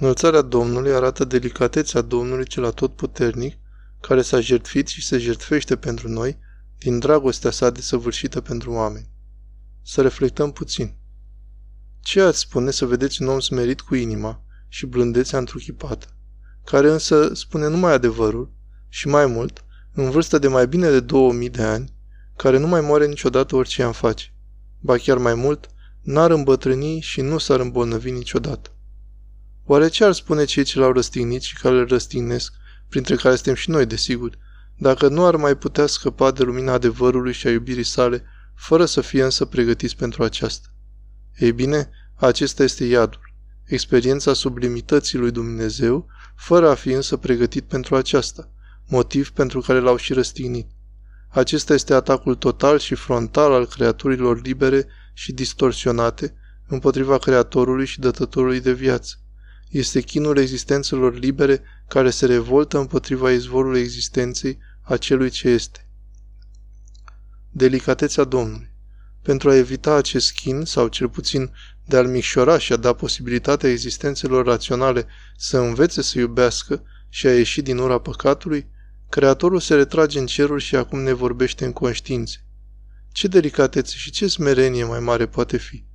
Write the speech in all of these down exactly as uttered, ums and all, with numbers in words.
Înălțarea Domnului arată delicatețea Domnului cel atotputernic, care s-a jertfit și se jertfește pentru noi, din dragostea sa desăvârșită pentru oameni. Să reflectăm puțin. Ce ați spune să vedeți un om smerit cu inima și blândețea întruchipată, care însă spune numai adevărul și, mai mult, în vârstă de mai bine de două mii de ani, care nu mai moare niciodată orice i-am face, ba chiar mai mult, n-ar îmbătrâni și nu s-ar îmbolnăvi niciodată? Oare ce ar spune cei ce l-au răstignit și care îl răstignesc, printre care suntem și noi, desigur, dacă nu ar mai putea scăpa de lumina adevărului și a iubirii sale, fără să fie însă pregătiți pentru aceasta? Ei bine, acesta este iadul, experiența sublimității lui Dumnezeu, fără a fi însă pregătit pentru aceasta, motiv pentru care l-au și răstignit. Acesta este atacul total și frontal al creaturilor libere și distorsionate împotriva Creatorului și Dătătorului de viață. Este chinul existențelor libere care se revoltă împotriva izvorului existenței a celui ce este. Delicatețea Domnului. Pentru a evita acest chin, sau cel puțin de a-l micșora și a da posibilitatea existențelor raționale să învețe să iubească și a ieși din ura păcatului, Creatorul se retrage în ceruri și acum ne vorbește în conștiințe. Ce delicatețe și ce smerenie mai mare poate fi?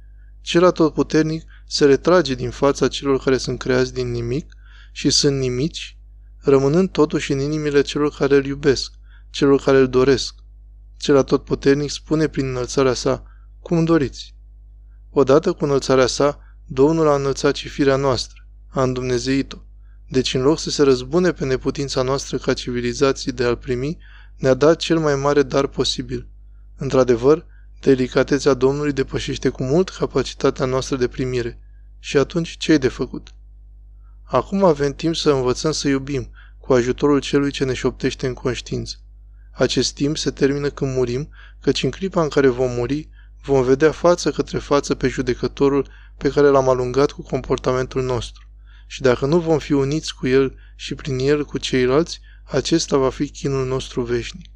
Cel atotputernic se retrage din fața celor care sunt creați din nimic și sunt nimici, rămânând totuși în inimile celor care îl iubesc, celor care îl doresc. Cel atotputernic spune prin înălțarea sa: cum doriți. Odată cu înălțarea sa, Domnul a înălțat și firea noastră, a îndumnezeit-o. Deci, în loc să se răzbune pe neputința noastră ca civilizații de a-l primi, ne-a dat cel mai mare dar posibil. Într-adevăr, delicatețea Domnului depășește cu mult capacitatea noastră de primire. Și atunci, ce-i de făcut? Acum avem timp să învățăm să iubim, cu ajutorul celui ce ne șoptește în conștiință. Acest timp se termină când murim, căci în clipa în care vom muri, vom vedea față către față pe judecătorul pe care l-am alungat cu comportamentul nostru. Și dacă nu vom fi uniți cu el și prin el cu ceilalți, acesta va fi chinul nostru veșnic.